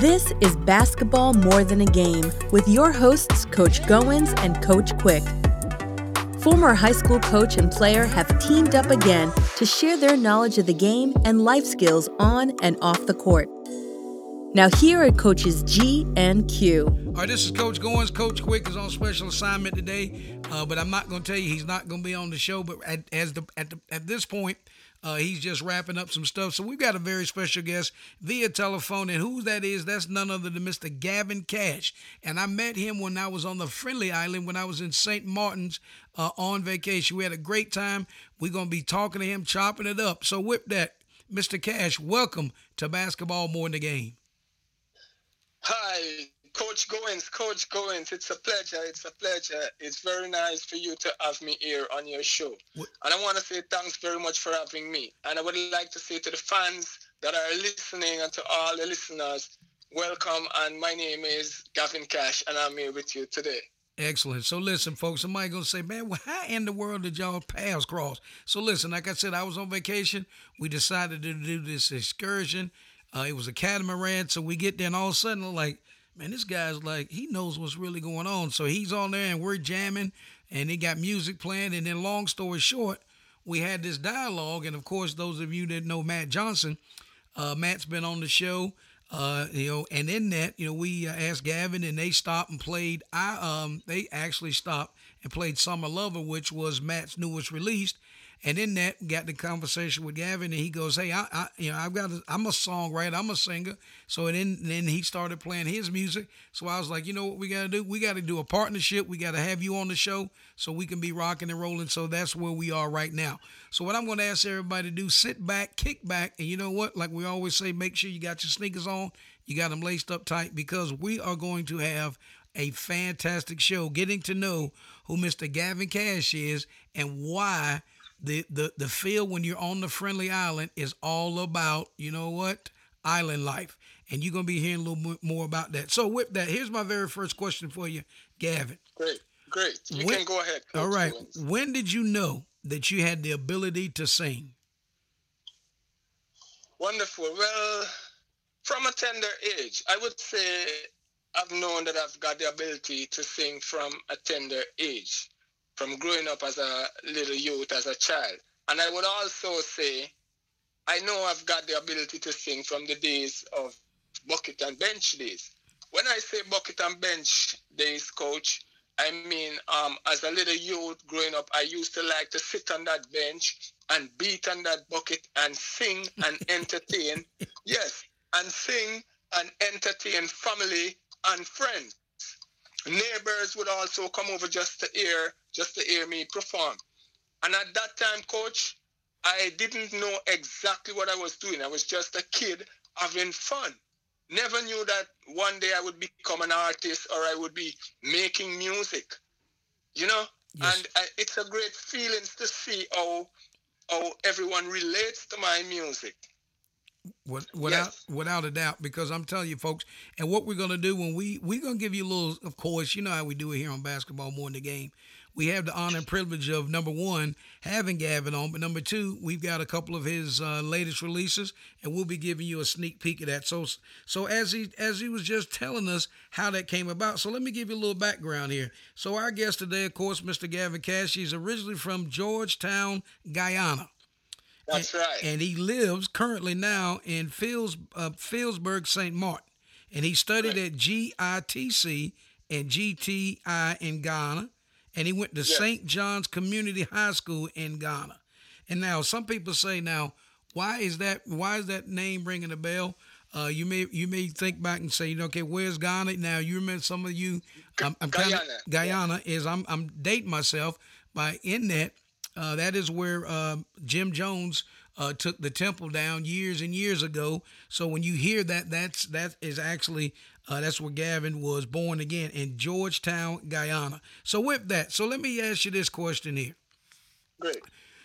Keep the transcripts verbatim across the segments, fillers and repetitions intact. This is Basketball More Than a Game with your hosts, Coach Goins and Coach Quick. Former high school coach and player have teamed up again to share their knowledge of the game and life skills on and off the court. Now here are Coaches G and Q. All right, this is Coach Goins. Coach Quick is on special assignment today, uh, but I'm not going to tell you he's not going to be on the show. But at, as the, at, the, at this point, Uh, he's just wrapping up some stuff. So we've got a very special guest via telephone. And who that is, that's none other than Mister Gavin Cash. And I met him when I was on the Friendly Island, when I was in Saint Martin's uh, on vacation. We had a great time. We're going to be talking to him, chopping it up. So with that, Mister Cash, welcome to Basketball More Than a Game. Hi, Coach Goins, Coach Goins, it's a pleasure, it's a pleasure. It's very nice for you to have me here on your show. What? And I want to say thanks very much for having me. And I would like to say to the fans that are listening and to all the listeners, welcome. And my name is Gavin Cash, and I'm here with you today. Excellent. So listen, folks, somebody's going to say, man, well, how in the world did y'all paths cross? So listen, like I said, I was on vacation. We decided to do this excursion. Uh, it was a catamaran. So we get there and all of a sudden, like, man, this guy's like, he knows what's really going on. So he's on there and we're jamming and he got music playing. And then long story short, we had this dialogue. And of course, those of you that know Matt Johnson, uh, Matt's been on the show, uh, you know, and in that, you know, we uh, asked Gavin and they stopped and played. I, um, they actually stopped and played Summer Lover, which was Matt's newest release. And in that, got the conversation with Gavin, and he goes, "Hey, I, I you know, I've got, a, I'm a songwriter, I'm a singer." So then, then he started playing his music. So I was like, you know what, we got to do, we got to do a partnership. We got to have you on the show so we can be rocking and rolling. So that's where we are right now. So what I'm going to ask everybody to do: sit back, kick back, and you know what? Like we always say, make sure you got your sneakers on, you got them laced up tight, because we are going to have a fantastic show, getting to know who Mister Gavin Cash is and why. The, the the feel when you're on the Friendly Island is all about, you know what, island life. And you're going to be hearing a little bit more about that. So with that, here's my very first question for you, Gavin. Great, great. You when, can go ahead. Coach. All right. When did you know that you had the ability to sing? Wonderful. Well, from a tender age, I would say I've known that I've got the ability to sing from a tender age. From growing up as a little youth, as a child. And I would also say, I know I've got the ability to sing from the days of bucket and bench days. When I say bucket and bench days, Coach, I mean, um, as a little youth growing up, I used to like to sit on that bench and beat on that bucket and sing and entertain. Yes, and sing and entertain family and friends. Neighbors would also come over just to hear, just to hear me perform. And at that time, Coach, I didn't know exactly what I was doing. I was just a kid having fun. Never knew that one day I would become an artist or I would be making music, you know? Yes. And I, it's a great feeling to see how, how everyone relates to my music. Without, yes. without a doubt, because I'm telling you, folks, and what we're going to do when we, we're going to give you a little, of course, you know how we do it here on Basketball More Than a Game. We have the honor and privilege of, number one, having Gavin on, but number two, we've got a couple of his uh, latest releases, and we'll be giving you a sneak peek of that. So, so as he, as he was just telling us how that came about, so let me give you a little background here. So our guest today, of course, Mister Gavin Cash, he's originally from Georgetown, Guyana. That's right. And he lives currently now in Fields, uh, Fieldsburg, Saint Martin. And he studied right. at G I T C and G T I in Ghana. And he went to yes. Saint John's Community High School in Ghana. And now some people say, now, why is that? Why is that name ringing a bell? Uh, you may you may think back and say, okay, where's Ghana? Now, you remember some of you. I'm, I'm Guyana. Kinda, Guyana yeah. is, I'm, I'm dating myself by in that. Uh, that is where uh, Jim Jones uh, took the temple down years and years ago. So when you hear that, that's that is actually uh, that's where Gavin was born again, in Georgetown, Guyana. So with that, so let me ask you this question here. Great.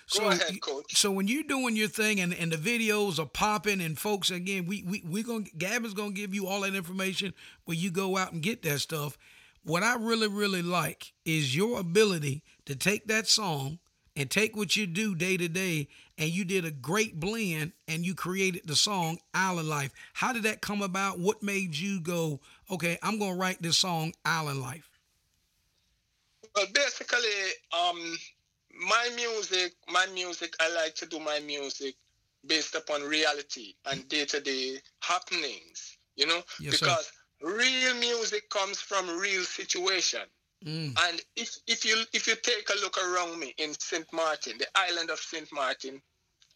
So, go ahead, Coach. So when you're doing your thing and, and the videos are popping and folks, again, we we we gonna Gavin's gonna give you all that information where you go out and get that stuff. What I really really like is your ability to take that song and take what you do day to day and you did a great blend and you created the song Island Life. How did that come about? What made you go, okay, I'm going to write this song Island Life? Well, basically, um, my music, my music, I like to do my music based upon reality and day-to-day happenings, you know, yes, because sir. real music comes from real situation. Mm. And if, if you if you take a look around me in Saint Martin, the island of Saint Martin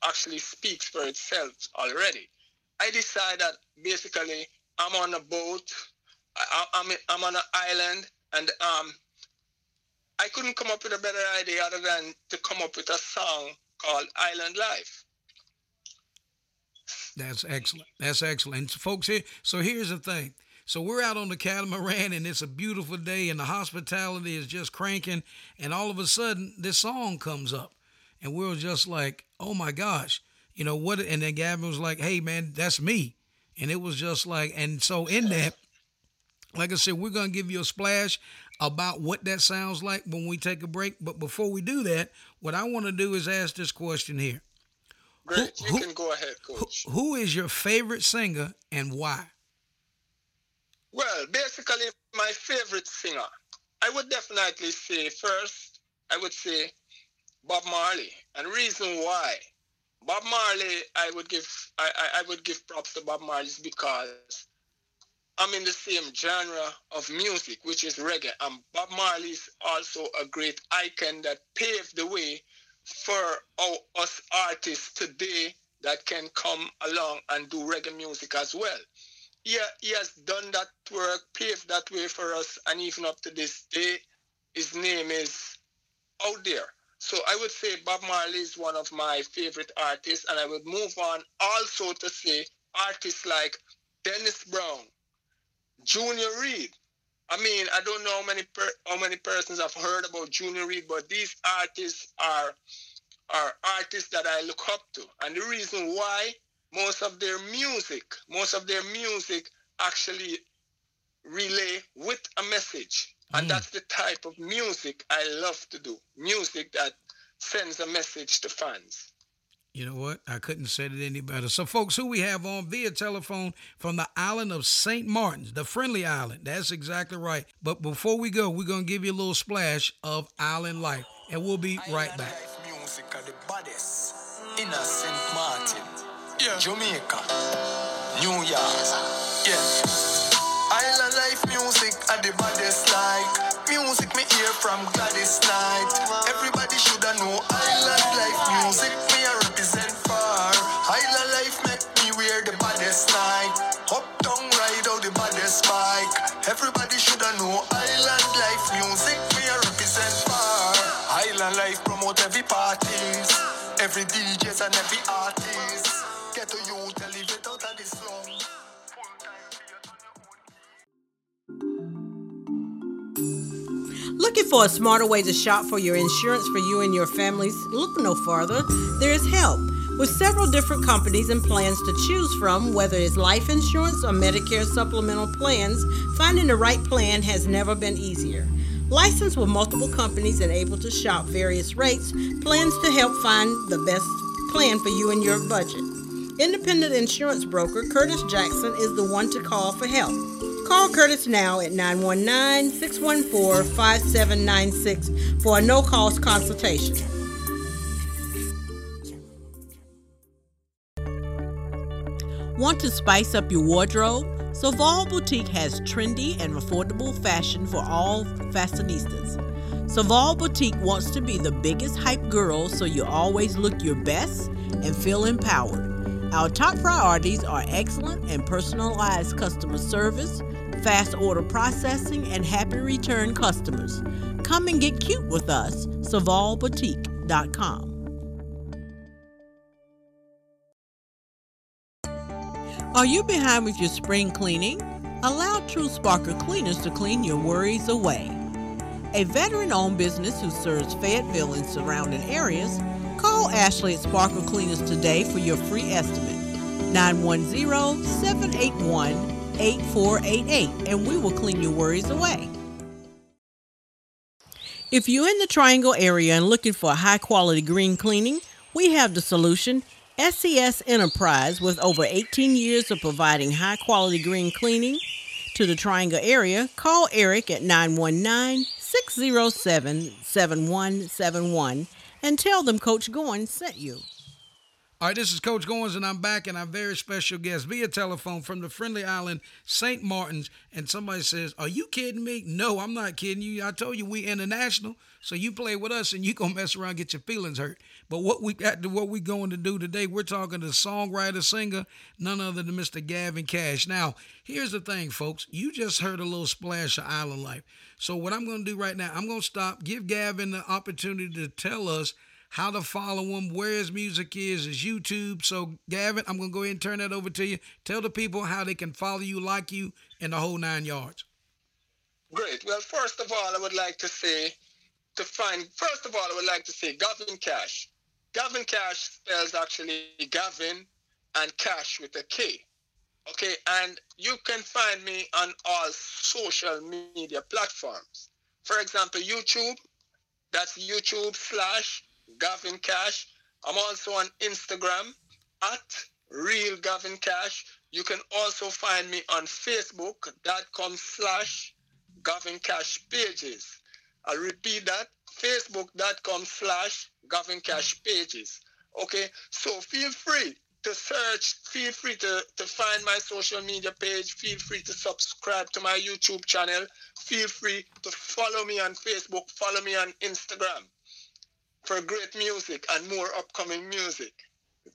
actually speaks for itself already. I decided that basically I'm on a boat, I, I'm I'm on an island, and um, I couldn't come up with a better idea other than to come up with a song called Island Life. That's excellent. That's excellent. And folks, here, so here's the thing. So we're out on the catamaran and it's a beautiful day and the hospitality is just cranking. And all of a sudden this song comes up and we're just like, oh my gosh, you know what? And then Gavin was like, hey man, that's me. And it was just like, and so in that, like I said, we're going to give you a splash about what that sounds like when we take a break. But before we do that, what I want to do is ask this question here. Great. Who, you who, can go ahead, Coach. Who, who is your favorite singer and why? Well, basically, my favorite singer, I would definitely say first, I would say Bob Marley. And reason why, Bob Marley, I would give I, I would give props to Bob Marley because I'm in the same genre of music, which is reggae. And Bob Marley is also a great icon that paved the way for all us artists today that can come along and do reggae music as well. Yeah, he has done that work, paved that way for us, and even up to this day, his name is out there. So I would say Bob Marley is one of my favorite artists, and I would move on also to say artists like Dennis Brown, Junior Reed. I mean, I don't know how many per- how many persons have heard about Junior Reed, but these artists are are artists that I look up to, and the reason why. Most of their music, most of their music actually relay with a message. And mm. that's the type of music I love to do. Music that sends a message to fans. You know what? I couldn't say it any better. So, folks, who we have on via telephone from the island of Saint Martin's, the friendly island. That's exactly right. But before we go, we're going to give you a little splash of Island Life. And we'll be island right back. Life music are the baddest in a Saint Martin. Yeah. Jamaica, New York, yeah. Island life music are the baddest like. Music me hear from Gladys Knight. Everybody shoulda know island life music. Me a represent far. Island life make me wear the baddest night. Up down ride out the baddest bike. Everybody shoulda know island life music. Me a represent far. Island life promote every parties, every D Js and every artist. Looking for a smarter way to shop for your insurance for you and your families? Look no farther. There is help. With several different companies and plans to choose from, whether it's life insurance or Medicare supplemental plans, finding the right plan has never been easier. Licensed with multiple companies and able to shop various rates, plans to help find the best plan for you and your budget. Independent insurance broker Curtis Jackson is the one to call for help. Call Curtis now at nine one nine, six one four, five seven nine six for a no-cost consultation. Want to spice up your wardrobe? Soval Boutique has trendy and affordable fashion for all fashionistas. Soval Boutique wants to be the biggest hype girl so you always look your best and feel empowered. Our top priorities are excellent and personalized customer service, fast order processing, and happy return customers. Come and get cute with us, soval boutique dot com. Are you behind with your spring cleaning? Allow True Sparkle Cleaners to clean your worries away. A veteran-owned business who serves Fayetteville and surrounding areas. Call Ashley at Sparkle Cleaners today for your free estimate, nine one zero, seven eight one, eight four eight eight, and we will clean your worries away. If you're in the Triangle area and looking for a high-quality green cleaning, We have the solution. S C S Enterprise, with over eighteen years of providing high-quality green cleaning to the Triangle area. Call Eric at nine one nine, six zero seven, seven one seven one and tell them Coach Goins sent you. All right, this is Coach Goins, and I'm back, and our very special guest via telephone from the Friendly Island, Saint Martin's. And somebody says, are you kidding me? No, I'm not kidding you. I told you we international, so you play with us, and you going to mess around and get your feelings hurt. But what we got to, what we going to do today, we're talking to songwriter, singer, none other than Mister Gavin Cash. Now, here's the thing, folks. You just heard a little splash of Island Life. So what I'm going to do right now, I'm going to stop, give Gavin the opportunity to tell us how to follow him, where his music is, his YouTube. So, Gavin, I'm going to go ahead and turn that over to you. Tell the people how they can follow you, like you, and the whole nine yards. Great. Well, first of all, I would like to say, to find, first of all, I would like to say Gavin Cash. Gavin Cash spells actually Gavin and Cash with a K. Okay, and you can find me on all social media platforms. For example, YouTube. That's YouTube slash Gavin Cash. I'm also on Instagram at Real Gavin Cash. You can also find me on Facebook dot com slash Gavin Cash Pages. I'll repeat that, Facebook dot com slash Gavin Cash Pages. Okay, so feel free to search, feel free to, to find my social media page, feel free to subscribe to my YouTube channel, feel free to follow me on Facebook, follow me on Instagram for great music and more upcoming music.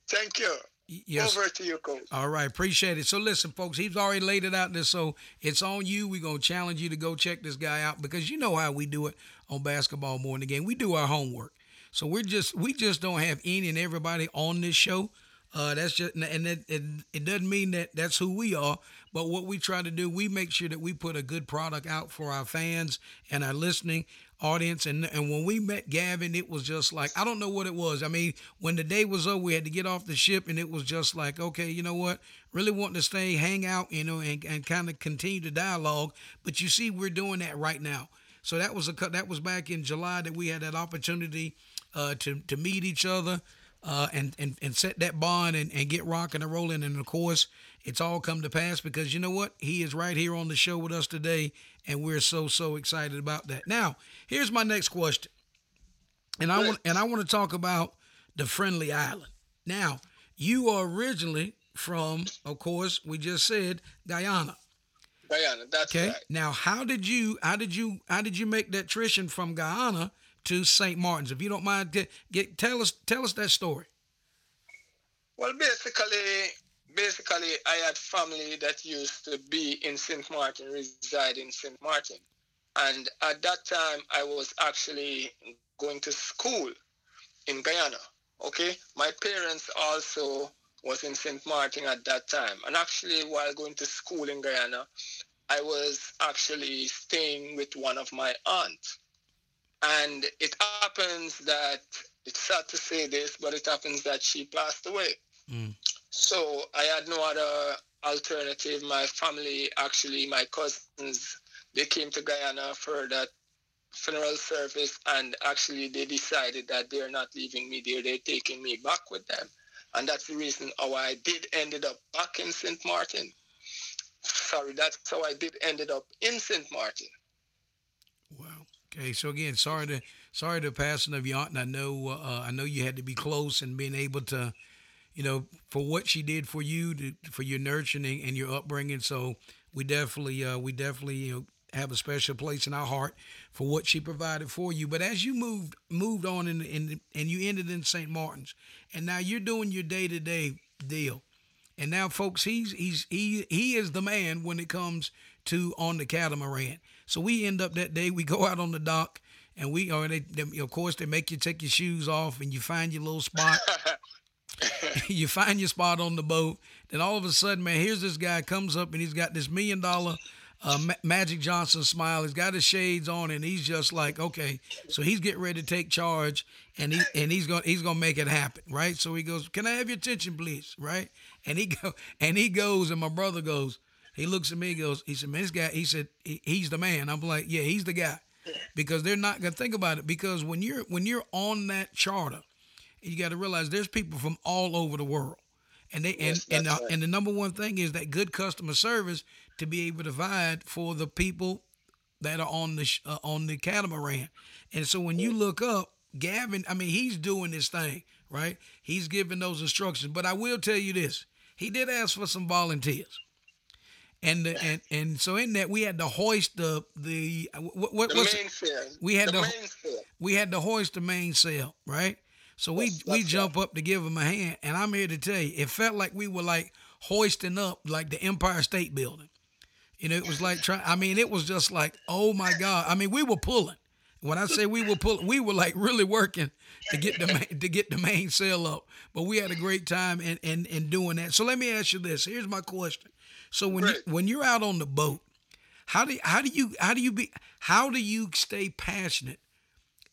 Thank you. Yes. Over to you, Coach. All right. Appreciate it. So listen, folks, he's already laid it out there. So it's on you. We're going to challenge you to go check this guy out, because you know how we do it on Basketball Morning Game. We do our homework. So we're just, we just don't have any and everybody on this show. Uh, that's just, and it, it, it doesn't mean that that's who we are, but what we try to do, we make sure that we put a good product out for our fans and our listening audience. And and when we met Gavin, it was just like, I don't know what it was. I mean, when the day was over, we had to get off the ship, and it was just like, okay, you know what? Really wanting to stay, hang out, you know, and, and kind of continue the dialogue. But you see, we're doing that right now. So that was a that was back in July that we had that opportunity uh, to to meet each other. Uh, and, and, and set that bond and, and get rocking and rolling. And, of course, it's all come to pass because, you know what, he is right here on the show with us today, and we're so, so excited about that. Now, here's my next question, and I want and I want to talk about the Friendly Island. Now, you are originally from, of course, we just said, Guyana. Guyana, that's okay? Right. Now, how did you how did you how did you make that transition from Guyana to Saint Martin's? If you don't mind, get, get tell us tell us that story. Well, basically, basically, I had family that used to be in Saint Martin, reside in Saint Martin, and at that time, I was actually going to school in Guyana. Okay, my parents also was in Saint Martin at that time, and actually, while going to school in Guyana, I was actually staying with one of my aunts. And it happens that, it's sad to say this, but it happens that she passed away. Mm. So I had no other alternative. My family, actually, my cousins, they came to Guyana for that funeral service, and actually they decided that they're not leaving me there. They're taking me back with them. And that's the reason how I did ended up back in Saint Martin. Sorry, that's how I did ended up in Saint Martin. Wow. Okay, so again, sorry to sorry to passing of your aunt, and I know uh, I know you had to be close and being able to, you know, for what she did for you, to, for your nurturing and your upbringing. So we definitely uh, we definitely you know, have a special place in our heart for what she provided for you. But as you moved moved on and and and you ended in Saint Martin's, and now you're doing your day to day deal, and now folks, he's he's he he is the man when it comes to on the catamaran. So we end up that day, we go out on the dock, and we are, they, they, of course, they make you take your shoes off, and you find your little spot. You find your spot on the boat. Then all of a sudden, man, here's this guy comes up, and he's got this million dollar uh, Ma- Magic Johnson smile. He's got his shades on, and he's just like, okay. So he's getting ready to take charge, and he and he's gonna he's gonna make it happen, right? So he goes, "Can I have your attention, please?" Right? And he go and he goes, and my brother goes. He looks at me, he goes, he said, "Man, this guy," he said, he, he's the man. I'm like, yeah, he's the guy. Because they're not going to think about it. Because when you're when you're on that charter you got to realize there's people from all over the world. And they yes, and and, right. the, and the number one thing is that good customer service to be able to provide for the people that are on the uh, on the catamaran. And so when you look up, Gavin, I mean, he's doing his thing, right? He's giving those instructions. But I will tell you this: he did ask for some volunteers, and the, and and so in that we had to hoist the the what, what the what's mainsail. We had the to mainsail. we had to hoist the mainsail, right? So we, that's, that's we jump right. up to give him a hand, and I'm here to tell you, it felt like we were like hoisting up like the Empire State Building. You know, it was like trying. I mean, it was just like, oh my God! I mean, we were pulling. When I say we were pulling, we were like really working to get the main, to get the mainsail up. But we had a great time in, in, in doing that. So let me ask you this. Here's my question. So when right. you, when you're out on the boat, how do how do you how do you be how do you stay passionate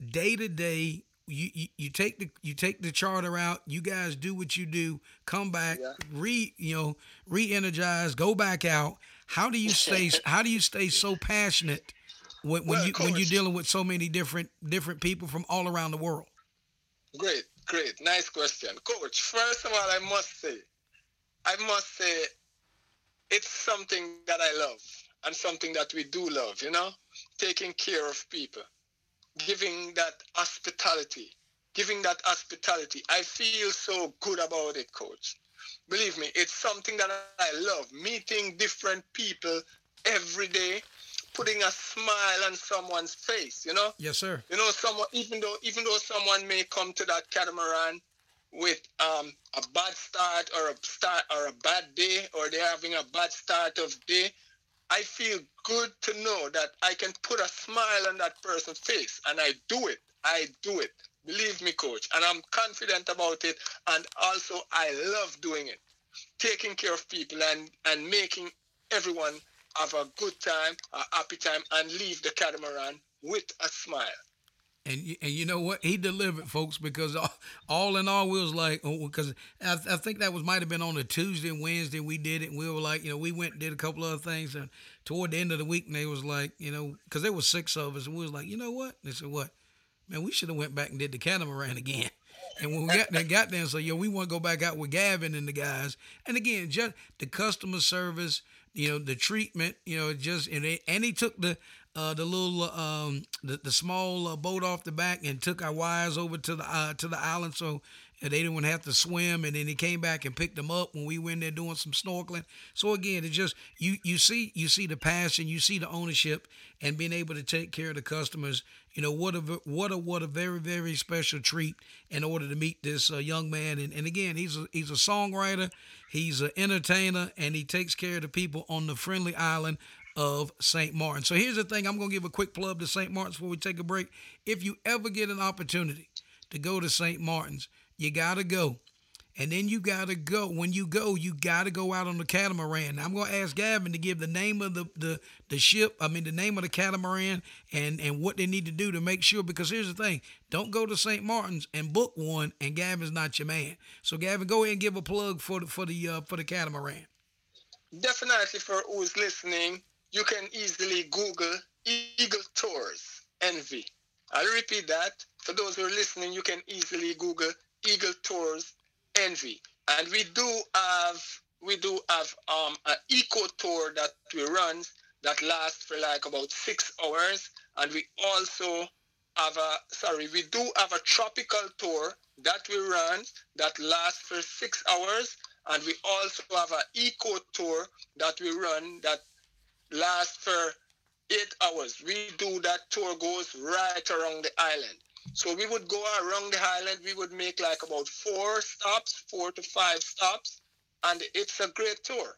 day to day? You, you you take the you take the charter out. You guys do what you do. Come back, yeah. re you know re-energize. Go back out. How do you stay? How do you stay so passionate when, when well, you when you're dealing with so many different different people from all around the world? Great, great, nice question, Coach. First of all, I must say, I must say, it's something that I love and something that we do love. You know, taking care of people. Giving that hospitality, giving that hospitality. I feel so good about it, Coach. Believe me, it's something that I love, meeting different people every day, putting a smile on someone's face, you know? Yes, sir. You know, someone, even though even though someone may come to that catamaran with um, a bad start or a start or a bad day, or they're having a bad start of day, I feel good to know that I can put a smile on that person's face, and I do it. I do it. Believe me, Coach, and I'm confident about it, and also I love doing it, taking care of people and, and making everyone have a good time, a happy time, and leave the catamaran with a smile. And and you know what? He delivered, folks, because all, all in all, we was like, because oh, I, I think that was might have been on a Tuesday and Wednesday we did it. And we were like, you know, we went and did a couple other things. And toward the end of the week, and they was like, you know, because there was six of us. And we was like, you know what? They said, what? Man, we should have went back and did the catamaran again. And when we got there, got there and said, yo, we want to go back out with Gavin and the guys. And again, just the customer service, you know, the treatment, you know, just, and, they, and he took the, Uh, the little, um, the, the small uh, boat off the back and took our wives over to the uh, to the island so they didn't have to swim. And then he came back and picked them up when we were in there doing some snorkeling. So again, it just you you see you see the passion, you see the ownership, and being able to take care of the customers. You know what a what a what a very very special treat in order to meet this uh, young man. And and again, he's a, he's a songwriter, he's an entertainer, and he takes care of the people on the friendly island of Saint Martin. So here's the thing. I'm going to give a quick plug to Saint Martin's before we take a break. If you ever get an opportunity to go to Saint Martin's, you got to go. And then you got to go. When you go, you got to go out on the catamaran. Now, I'm going to ask Gavin to give the name of the, the, the ship, I mean, the name of the catamaran and, and what they need to do to make sure, because here's the thing. Don't go to Saint Martin's and book one and Gavin's not your man. So Gavin, go ahead and give a plug for the, for the, uh, for the catamaran. Definitely for who's listening. You can easily Google Eagle Tours N V. I'll repeat that. For those who are listening, you can easily Google Eagle Tours N V. And we do have we do have um, an eco tour that we run that lasts for like about six hours. And we also have a sorry, we do have a tropical tour that we run that lasts for six hours. And we also have an eco tour that we run that last for eight hours. We do that tour goes right around the island. So we would go around the island. We would make like about four stops, four to five stops. And it's a great tour.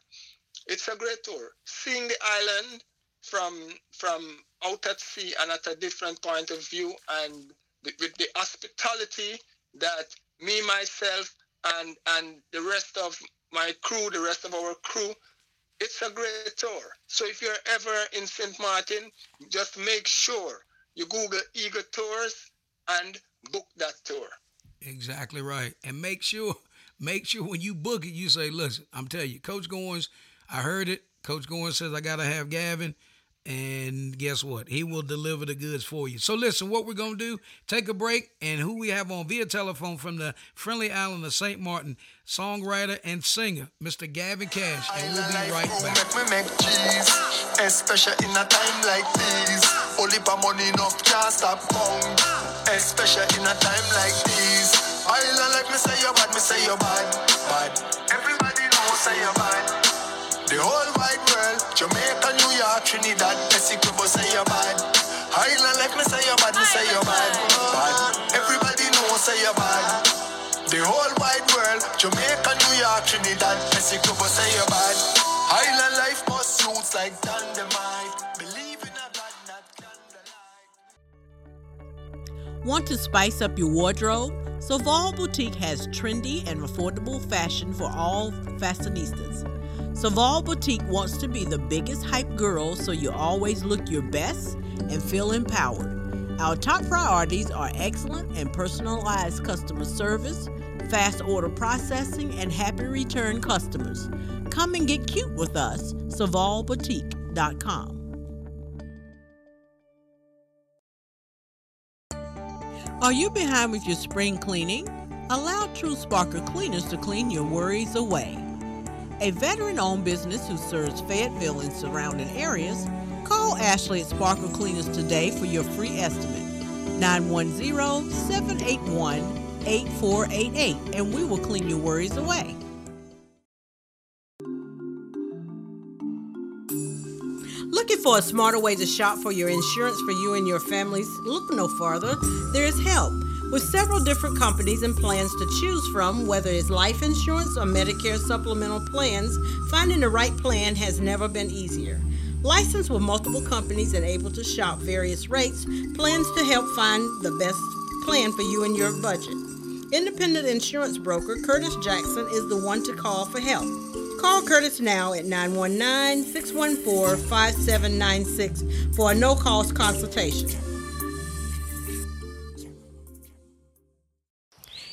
It's a great tour. Seeing the island from from out at sea and at a different point of view, and the, with the hospitality that me, myself, and and the rest of my crew, the rest of our crew, it's a great tour. So if you're ever in Saint Martin, just make sure you Google Eagle Tours and book that tour. Exactly right. And make sure, make sure when you book it, you say, listen, I'm telling you, Coach Goins, I heard it. Coach Goins says I got to have Gavin. And guess what? He will deliver the goods for you. So listen, what we're going to do, take a break, and who we have on via telephone from the friendly island of Saint Martin, songwriter and singer, Mister Gavin Cash, and we'll be right back. Make me make cheese, especially in a time like this. Only by money enough can't stop pound, especially in a time like this. Island like me say you're bad, me say you're bad, bad. Everybody knows say you're bad. The whole wide world, Jamaica, New York, Trinidad, Essequibo say you're bad. Ireland like me say you're bad, me say you're bad, bad. Everybody knows say you're bad. The whole wide world, Jamaica, New York, Trinidad, Essequibo say you're bad. Ireland life must suits like dynamite. Believe in a God that can delight. Want to spice up your wardrobe? Soval Boutique has trendy and affordable fashion for all fashionistas. Soval Boutique wants to be the biggest hype girl so you always look your best and feel empowered. Our top priorities are excellent and personalized customer service, fast order processing, and happy return customers. Come and get cute with us, soval boutique dot com. Are you behind with your spring cleaning? Allow True Sparkle Cleaners to clean your worries away. A veteran-owned business who serves Fayetteville and surrounding areas, call Ashley at Sparkle Cleaners today for your free estimate, nine one zero, seven eight one, eight four eight eight, and we will clean your worries away. Looking for a smarter way to shop for your insurance for you and your families? Look no farther. There is help. With several different companies and plans to choose from, whether it's life insurance or Medicare supplemental plans, finding the right plan has never been easier. Licensed with multiple companies and able to shop various rates, plans to help find the best plan for you and your budget. Independent insurance broker Curtis Jackson is the one to call for help. Call Curtis now at nine one nine, six one four, five seven nine six for a no-cost consultation.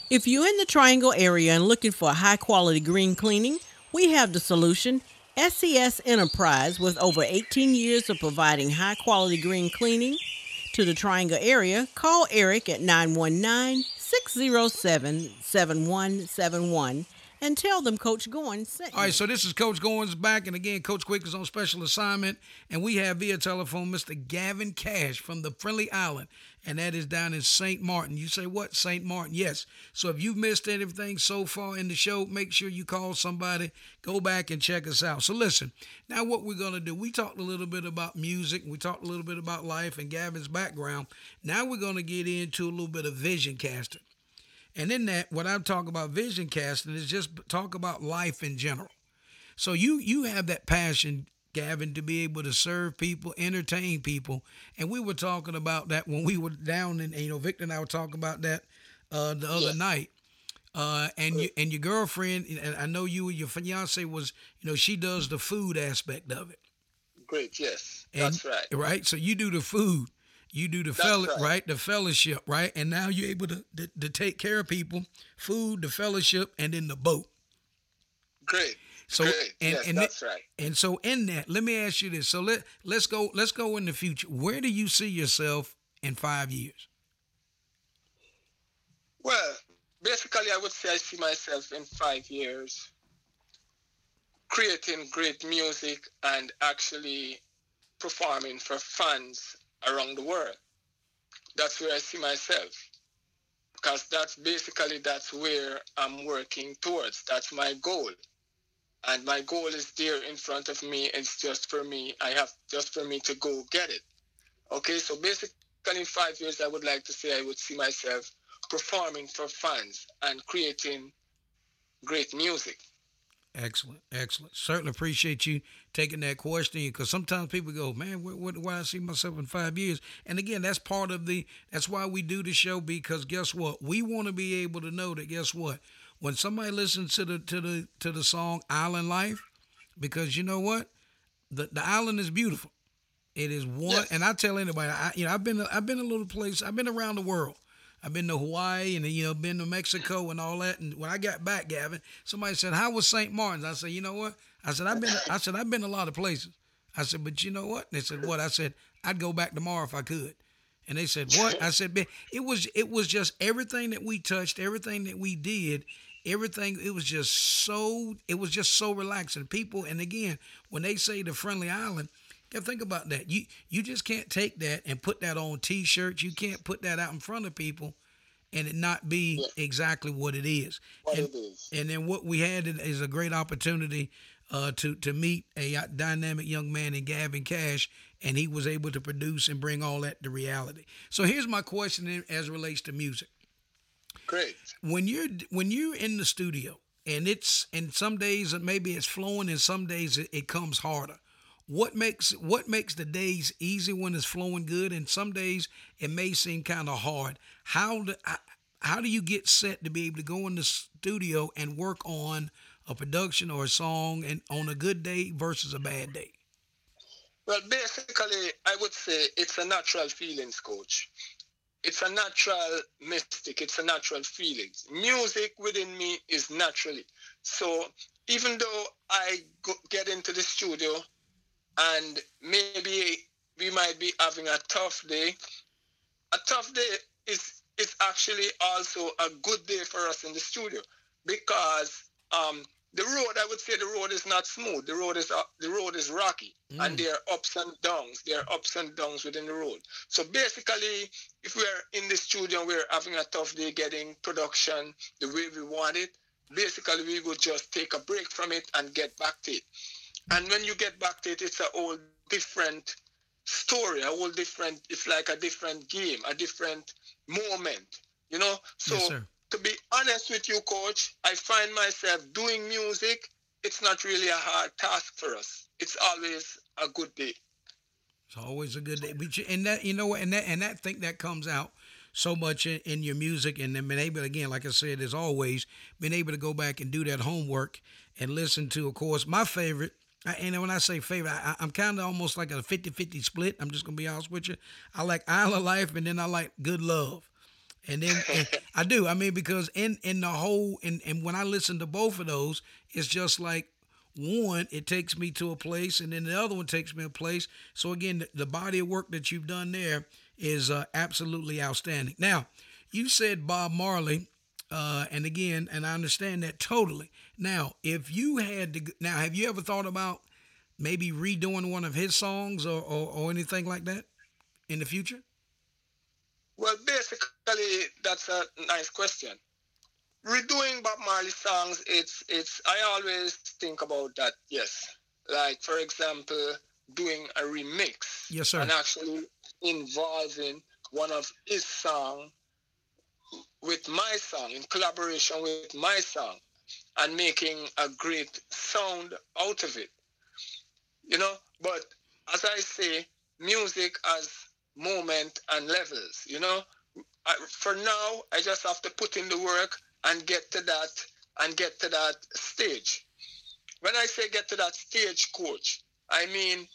If you're in the Triangle area and looking for high-quality green cleaning, we have the solution. S C S Enterprise, with over eighteen years of providing high-quality green cleaning to the Triangle area, call Eric at nine one nine, six zero seven, seven one seven one and tell them Coach Goins sent you. All right, so this is Coach Goins back, and again, Coach Quick is on special assignment, and we have via telephone Mister Gavin Cash from the Friendly Island. And that is down in Saint Martin. You say what? Saint Martin, yes. So if you've missed anything so far in the show, make sure you call somebody, go back and check us out. So listen, now what we're going to do, we talked a little bit about music, we talked a little bit about life and Gavin's background. Now we're going to get into a little bit of vision casting. And in that, what I'm talking about vision casting is just talk about life in general. So you you have that passion, Gavin, to be able to serve people, entertain people. And we were talking about that when we were down in, you know, Victor and I were talking about that uh, the other yeah. night. Uh, and, you, and your girlfriend, and I know you and your fiance was, you know, she does the food aspect of it. Great, yes, and, that's right. Right? So you do the food, you do the fellow, right. right? The fellowship, right? And now you're able to, to, to take care of people, food, the fellowship, and then the boat. Great. So Great. and yes, and, that's right. and so in that, let me ask you this. So let let's go let's go in the future. Where do you see yourself in five years? Well, basically, I would say I see myself in five years creating great music and actually performing for fans around the world. That's where I see myself, because that's basically that's where I'm working towards. That's my goal. And my goal is there in front of me. It's just for me. I have just for me to go get it. Okay, so basically in five years, I would like to say I would see myself performing for fans and creating great music. Excellent, excellent. Certainly appreciate you taking that question, because sometimes people go, man, where, where do I see myself in five years? And again, that's part of the, that's why we do the show, because guess what? We want to be able to know that, guess what? When somebody listens to the to the to the song Island Life, because you know what, the the island is beautiful. It is one, yes. And I tell anybody, I, you know, I've been I've been a little place. I've been around the world. I've been to Hawaii and you know been to Mexico and all that. And when I got back, Gavin, somebody said, "How was Saint Martin's?" I said, "You know what?" I said, "I've been I said I've been a lot of places. I said, but you know what? They said, what? I said, I'd go back tomorrow if I could. And they said, what? I said, it was it was just everything that we touched, everything that we did, everything. It was just so, it was just so relaxing. People, and again, when they say the Friendly Island, you gotta think about that. You you just can't take that and put that on T-shirts. You can't put that out in front of people and it not be yeah. exactly what it is. What and, it is. And then what we had is a great opportunity uh, to, to meet a dynamic young man in Gavin Cash, and he was able to produce and bring all that to reality. So here's my question as it relates to music. Great. When you're, when you're in the studio, and it's and some days maybe it's flowing and some days it, it comes harder, what makes what makes the days easy when it's flowing good, and some days it may seem kind of hard? How do how do you get set to be able to go in the studio and work on a production or a song, and on a good day versus a bad day? Well, basically, I would say it's a natural feelings, Coach. It's a natural mystic. It's a natural feelings. Music within me is naturally. So even though I go, get into the studio, and maybe we might be having a tough day. A tough day is is actually also a good day for us in the studio, because um, the road, I would say the road is not smooth. The road is uh, the road is rocky, mm. and there are ups and downs. There are ups and downs within the road. So basically, if we're in the studio and we're having a tough day getting production the way we want it, basically we would just take a break from it and get back to it. And when you get back to it, it's a whole different story, a whole different, it's like a different game, a different moment, you know? So yes, to be honest with you, Coach, I find myself doing music. It's not really a hard task for us. It's always a good day. It's always a good day. But you, and that, you know, and that, and that thing that comes out so much in, in your music, and then being able, again, like I said, as always, being able to go back and do that homework and listen to, of course, my favorite. And when I say favorite, I, I'm kind of almost like a fifty-fifty split. I'm just going to be honest with you. I like Isle of Life, and then I like Good Love. And then and I do. I mean, because in, in the whole, and, and when I listen to both of those, it's just like one, it takes me to a place, and then the other one takes me to a place. So, again, the, the body of work that you've done there is uh, absolutely outstanding. Now, you said Bob Marley. Uh, and again, and I understand that totally. Now, if you had to, now, have you ever thought about maybe redoing one of his songs or, or, or anything like that in the future? Well, basically, that's a nice question. Redoing Bob Marley songs, it's, it's, I always think about that, yes. Like, for example, doing a remix. Yes, sir. And actually involving one of his songs with my song, in collaboration with my song, and making a great sound out of it, you know. But as I say, music has moment and levels, you know. I, for now, I just have to put in the work and get to that and get to that stage. When I say get to that stage, Coach, I mean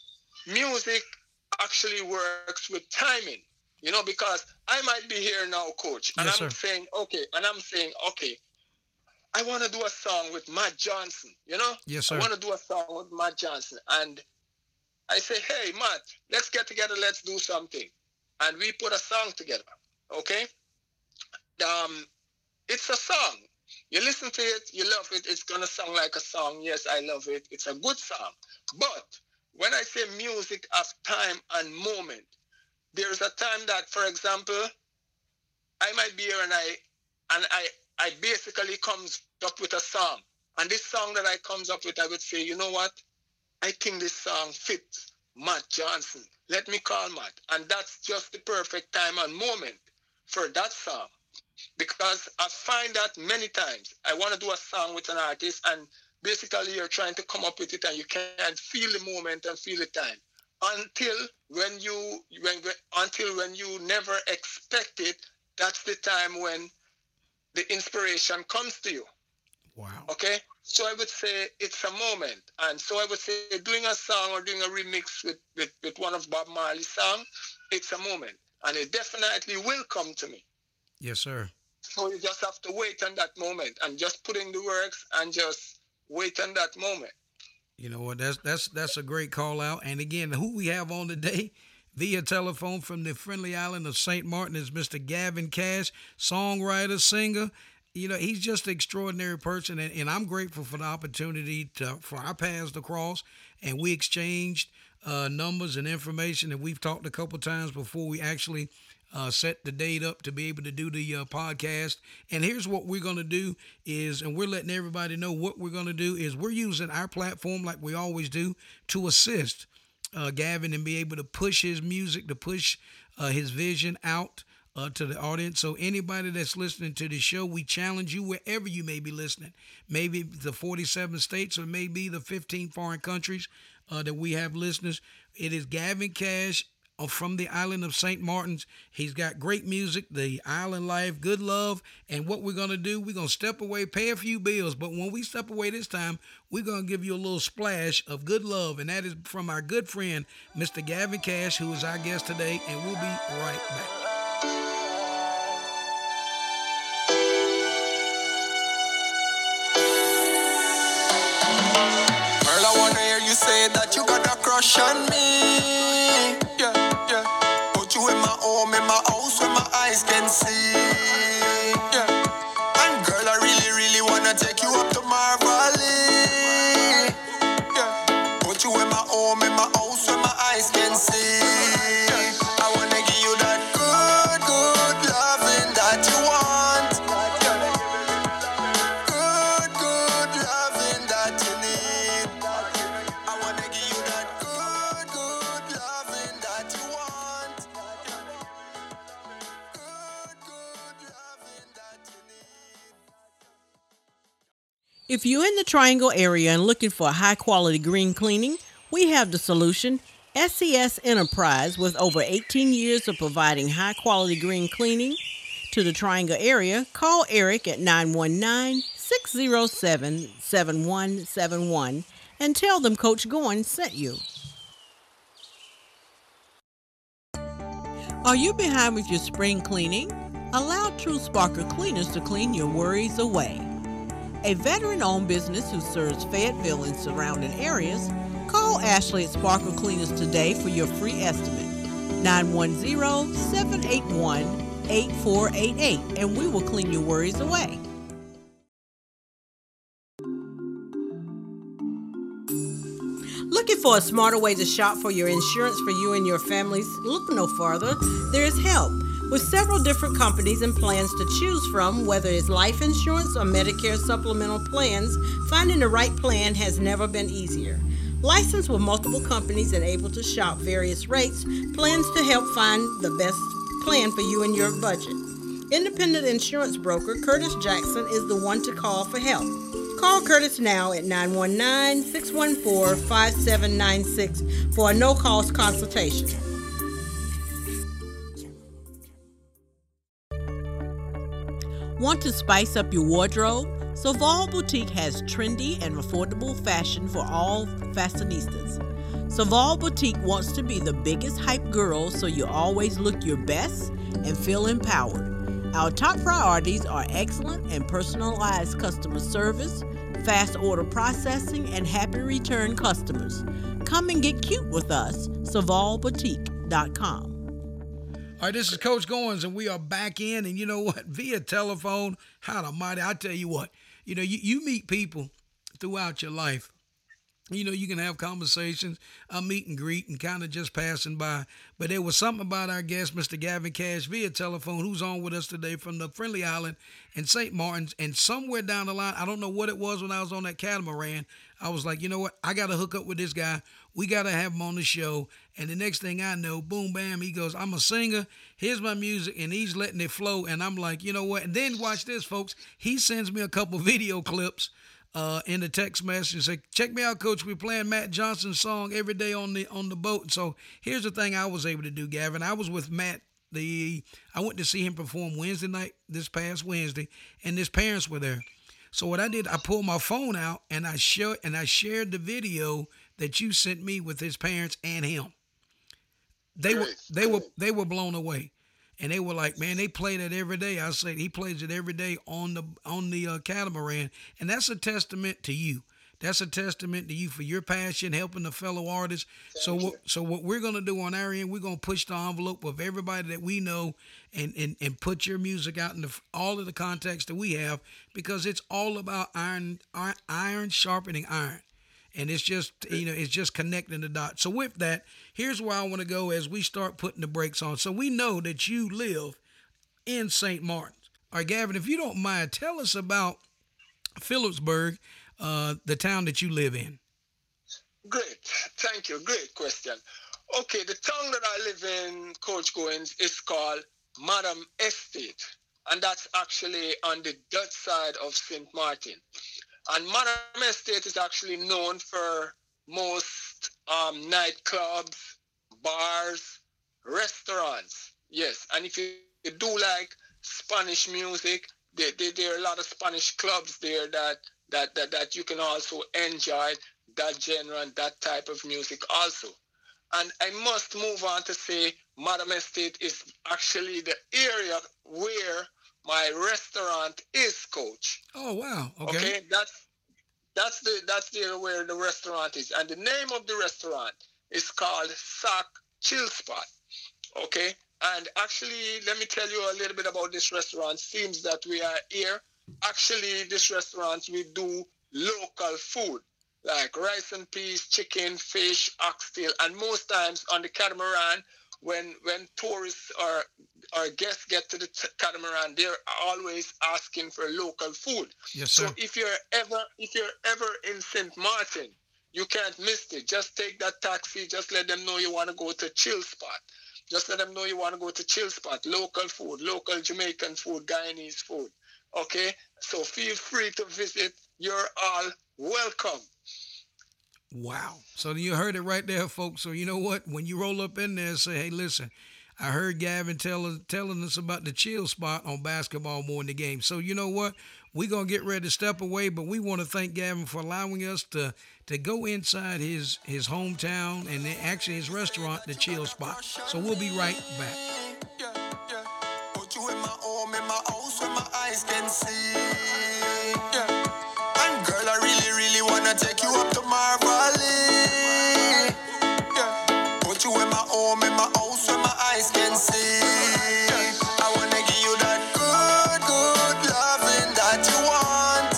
music actually works with timing. You know, because I might be here now, Coach, and yes, I'm sir. saying, okay, and I'm saying, okay, I want to do a song with Matt Johnson, you know? Yes, sir. I want to do a song with Matt Johnson. And I say, hey, Matt, let's get together, let's do something. And we put a song together, okay? Um, it's a song. You listen to it, you love it, it's going to sound like a song. Yes, I love it. It's a good song. But when I say music of time and moment, there is a time that, for example, I might be here and I and I, I basically comes up with a song. And this song that I comes up with, I would say, you know what? I think this song fits Matt Johnson. Let me call Matt. And that's just the perfect time and moment for that song. Because I find that many times I want to do a song with an artist, and basically you're trying to come up with it and you can't feel the moment and feel the time. Until when you when, when until when you never expect it, that's the time when the inspiration comes to you. Wow. Okay? So I would say it's a moment. And so I would say doing a song or doing a remix with, with, with one of Bob Marley's songs, it's a moment. And it definitely will come to me. Yes, sir. So you just have to wait on that moment and just put in the works and just wait on that moment. You know what? That's that's that's a great call out. And again, who we have on today via telephone from the friendly island of Saint Martin is Mister Gavin Cash, songwriter, singer. You know, he's just an extraordinary person, and, and I'm grateful for the opportunity to for our paths to cross. And we exchanged uh, numbers and information, and we've talked a couple times before we actually uh, set the date up to be able to do the uh, podcast. And here's what we're going to do is, and we're letting everybody know what we're going to do is we're using our platform like we always do to assist uh, Gavin and be able to push his music, to push uh, his vision out Uh, to the audience. So anybody that's listening to the show, we challenge you wherever you may be listening, maybe the forty-seven states or maybe the fifteen foreign countries uh, that we have listeners. It is Gavin Cash from the island of Saint Martin's. He's got great music, the island life, good love. And what we're going to do, we're going to step away, pay a few bills. But when we step away this time, we're going to give you a little splash of good love. And that is from our good friend, Mister Gavin Cash, who is our guest today. And we'll be right back. Say that you got a crush on me, yeah, yeah. Put you in my home, in my house, where my eyes can see, yeah. And girl, I really, really wanna take you up to my valley, yeah. Put you in my home, in my house, where my eyes can see, yeah. I wanna give you that good, good loving that you want, good, good loving that you need. If you're in the Triangle area and looking for a high-quality green cleaning, we have the solution. S C S Enterprise, with over eighteen years of providing high-quality green cleaning to the Triangle area, call Eric at nine one nine, six zero seven, seven one seven one and tell them Coach Goins sent you. Are you behind with your spring cleaning? Allow True Sparkle Cleaners to clean your worries away. A veteran-owned business who serves Fayetteville and surrounding areas, call Ashley at Sparkle Cleaners today for your free estimate, nine one zero, seven eight one, eight four eight eight, and we will clean your worries away. Looking for a smarter way to shop for your insurance for you and your families? Look no farther. There is help. With several different companies and plans to choose from, whether it's life insurance or Medicare supplemental plans, finding the right plan has never been easier. Licensed with multiple companies and able to shop various rates, plans to help find the best plan for you and your budget. Independent insurance broker Curtis Jackson is the one to call for help. Call Curtis now at nine one nine, six one four, five seven nine six for a no-cost consultation. Want to spice up your wardrobe? Soval Boutique has trendy and affordable fashion for all fashionistas. Soval Boutique wants to be the biggest hype girl so you always look your best and feel empowered. Our top priorities are excellent and personalized customer service, fast order processing, and happy return customers. Come and get cute with us, soval boutique dot com. All right, this is Coach Goins, and we are back in. And you know what? Via telephone, how the mighty, I tell you what, you know, you, you meet people throughout your life. You know, you can have conversations, a meet and greet, and kind of just passing by. But there was something about our guest, Mister Gavin Cash, via telephone, who's on with us today from the Friendly Island and Saint Martin's. And somewhere down the line, I don't know what it was when I was on that catamaran, I was like, you know what? I got to hook up with this guy. We got to have him on the show. And the next thing I know, boom, bam, he goes, I'm a singer. Here's my music. And he's letting it flow. And I'm like, you know what? And then watch this, folks. He sends me a couple video clips uh, in the text message and say, check me out, Coach. We're playing Matt Johnson's song every day on the on the boat. And so here's the thing I was able to do, Gavin. I was with Matt. The I went to see him perform Wednesday night, this past Wednesday, and his parents were there. So what I did, I pulled my phone out and I show, and I shared the video that you sent me with his parents and him. They were they were they were blown away, and they were like, "Man, they play that every day." I said, "He plays it every day on the on the uh, catamaran," and that's a testament to you, That's a testament to you for your passion, helping the fellow artists. Thank so, what, so what we're going to do on our end, we're going to push the envelope with everybody that we know and, and, and put your music out in the, all of the context that we have, because it's all about iron, iron, iron sharpening iron. And it's just, you know, it's just connecting the dots. So with that, here's where I want to go as we start putting the brakes on. So we know that you live in Saint Martin. All right, Gavin, if you don't mind, tell us about Fieldsburg, uh, the town that you live in. Great. Thank you. Great question. Okay, the town that I live in, Coach Goins, is called Madam Estate. And that's actually on the Dutch side of Saint Martin. And Madam Estate is actually known for most um, nightclubs, bars, restaurants. Yes, and if you do like Spanish music, there, there, there are a lot of Spanish clubs there that, that, that, that you can also enjoy that genre and that type of music also. And I must move on to say Madam Estate is actually the area where my restaurant is, Coach. Oh, wow. Okay. Okay, that's that's the that's the where the restaurant is. And the name of the restaurant is called Sock Chill Spot. Okay. And actually, let me tell you a little bit about this restaurant. Seems that we are here. Actually, this restaurant, we do local food, like rice and peas, chicken, fish, oxtail. And most times on the catamaran, when when tourists or our guests get to the t- catamaran, they're always asking for local food. Yes, sir. So if you're ever if you're ever in Saint Martin, you can't miss it. Just take that taxi. Just let them know you want to go to Chill Spot. Just let them know you want to go to Chill Spot. Local food, local Jamaican food, Guyanese food. Okay? So feel free to visit. You're all welcome. Wow. So you heard it right there, folks. So you know what? When you roll up in there and say, hey, listen, I heard Gavin tell us, telling us about the Chill Spot on Basketball More in the Game. So you know what? We're going to get ready to step away, but we want to thank Gavin for allowing us to, to go inside his, his hometown and actually his restaurant, the Chill Spot. So we'll be right back. Yeah, yeah. Put you in my home, in my house where my eyes can see. Yeah. And girl, I really, really want to take you up to my valley. Yeah. Put you in my home, in my house where my eyes can see. I want to give you that good, good loving that you want.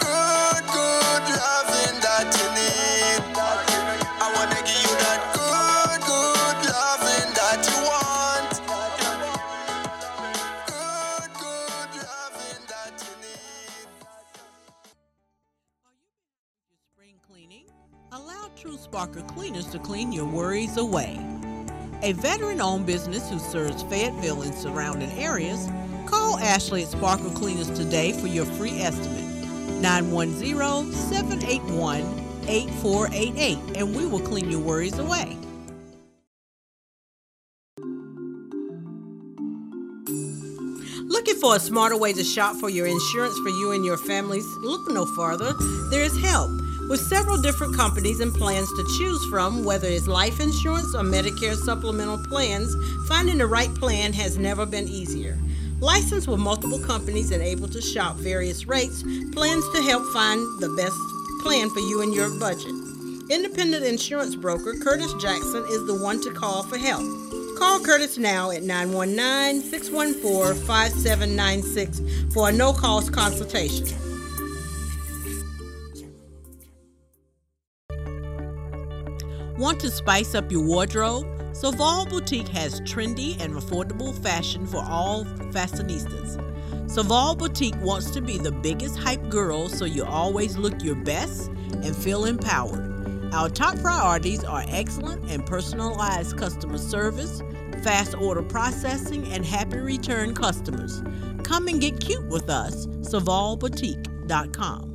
Good, good loving that you need. I want to give you that good, good loving that you want. Good, good loving that you need. Are you spring cleaning? Allow True Sparker Cleaners to clean your worries away. A veteran-owned business who serves Fayetteville and surrounding areas, call Ashley at Sparkle Cleaners today for your free estimate, nine one zero, seven eight one, eight four eight eight, and we will clean your worries away. Looking for a smarter way to shop for your insurance for you and your families? Look no farther. There is help. With several different companies and plans to choose from, whether it's life insurance or Medicare supplemental plans, finding the right plan has never been easier. Licensed with multiple companies and able to shop various rates, plans to help find the best plan for you and your budget. Independent insurance broker Curtis Jackson is the one to call for help. Call Curtis now at nine one nine, six one four, five seven nine six for a no-cost consultation. Want to spice up your wardrobe? Soval Boutique has trendy and affordable fashion for all fashionistas. Soval Boutique wants to be the biggest hype girl so you always look your best and feel empowered. Our top priorities are excellent and personalized customer service, fast order processing, and happy return customers. Come and get cute with us, soval boutique dot com.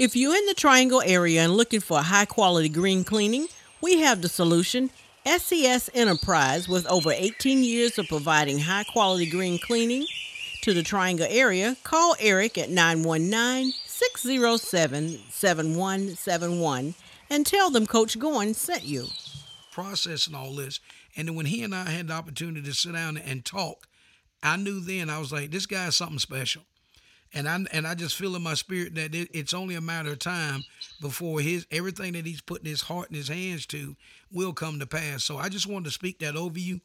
If you're in the Triangle area and looking for a high-quality green cleaning, we have the solution. S C S Enterprise, with over eighteen years of providing high-quality green cleaning to the Triangle area, call Eric at nine one nine, six zero seven, seven one seven one and tell them Coach Goins sent you. Processing all this, and when he and I had the opportunity to sit down and talk, I knew then, I was like, this guy is something special. And I and I just feel in my spirit that it, it's only a matter of time before his everything that he's putting his heart and his hands to will come to pass. So I just wanted to speak that over you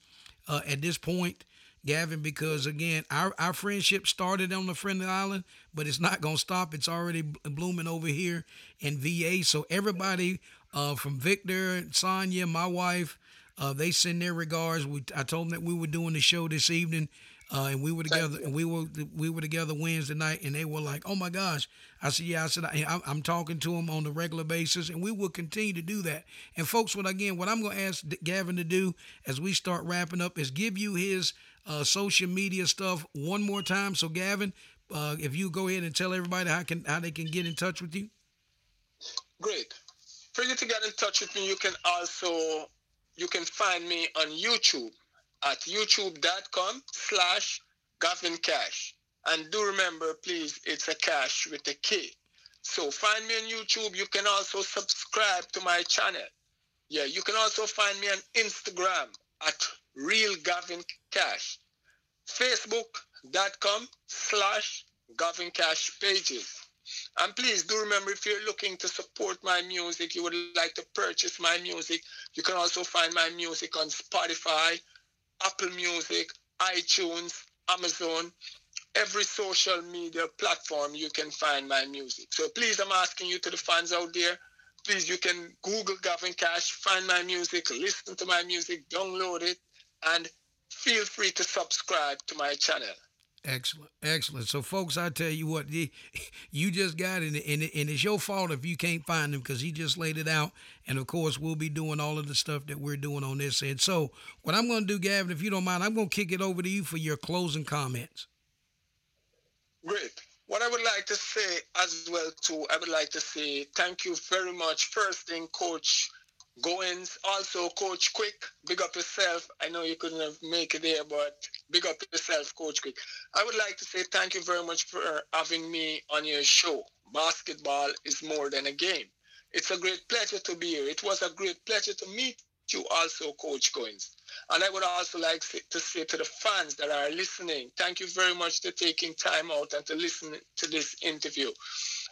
uh, at this point, Gavin, because, again, our, our friendship started on the Friendly Island, but it's not going to stop. It's already blooming over here in V A. So everybody uh, from Victor, Sonia, my wife, uh, they send their regards. We, I told them that we were doing the show this evening, uh, and we were together. And we were we were together Wednesday night, and they were like, "Oh my gosh!" I said, "Yeah." I said, I, "I'm talking to them on a regular basis, and we will continue to do that." And folks, what again? What I'm going to ask Gavin to do as we start wrapping up is give you his uh, social media stuff one more time. So, Gavin, uh, if you go ahead and tell everybody how can how they can get in touch with you. Great. For you to get in touch with me, you can also. You can find me on YouTube at youtube.com slash Gavin Cash. And do remember, please, it's a cash with a K. So find me on YouTube. You can also subscribe to my channel. Yeah, you can also find me on Instagram at Real Gavin Cash. Facebook.com slash Gavin Cash pages. And please do remember, if you're looking to support my music, you would like to purchase my music, you can also find my music on Spotify, Apple Music, iTunes, Amazon, every social media platform you can find my music. So please, I'm asking you to the fans out there, please, you can Google Gavin Cash, find my music, listen to my music, download it, and feel free to subscribe to my channel. Excellent, excellent. So, folks, I tell you what, you just got it, and it's your fault if you can't find him because he just laid it out. And, of course, we'll be doing all of the stuff that we're doing on this end. So, what I'm going to do, Gavin, if you don't mind, I'm going to kick it over to you for your closing comments. Great. What I would like to say as well, too, I would like to say thank you very much. First thing, Coach Goins, also Coach Quick, big up yourself. I know you couldn't have make it there, but big up yourself, Coach Quick. I would like to say thank you very much for having me on your show. Basketball is more than a game. It's a great pleasure to be here. It was a great pleasure to meet you also, Coach Goins. And I would also like to say to the fans that are listening, thank you very much for taking time out and to listen to this interview.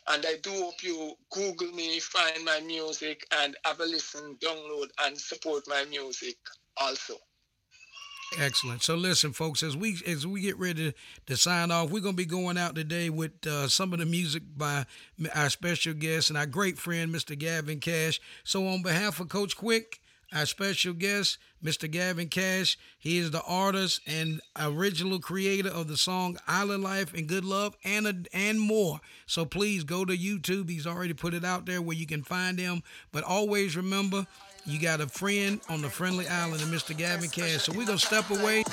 And I do hope you Google me, find my music, and have a listen, download, and support my music also. Excellent. So listen, folks, as we as we get ready to, to sign off, we're going to be going out today with uh, some of the music by our special guest and our great friend, Mister Gavin Cash. So on behalf of Coach Quick, our special guest, Mister Gavin Cash, he is the artist and original creator of the song Island Life and Good Love and a, and more. So please go to YouTube. He's already put it out there where you can find him. But always remember, you got a friend on the Friendly Island, and Mister Gavin Cash. So we're going to step away.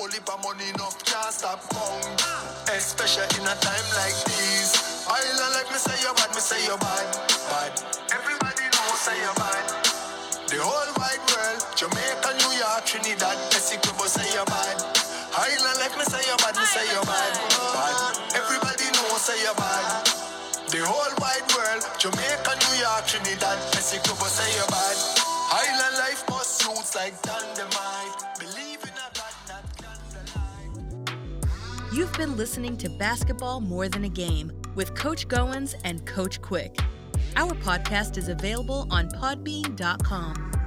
Only by money enough, just a pound. Especially in a time like this. Island Life, me say you're bad, me say you're bad, bad. Everybody knows say you're bad. The whole wide world, Jamaica, New York, Trinidad, Essequibo say you're bad. Island Life, me say you're bad, me say you're bad, bad. Everybody knows say you're bad. The whole wide world, Jamaica, New York, Trinidad, Essequibo say you're bad. Island Life must suits like dynamite. Believe in a God that can delight. You've been listening to Basketball More Than a Game with Coach Goins and Coach Quick. Our podcast is available on podbean dot com.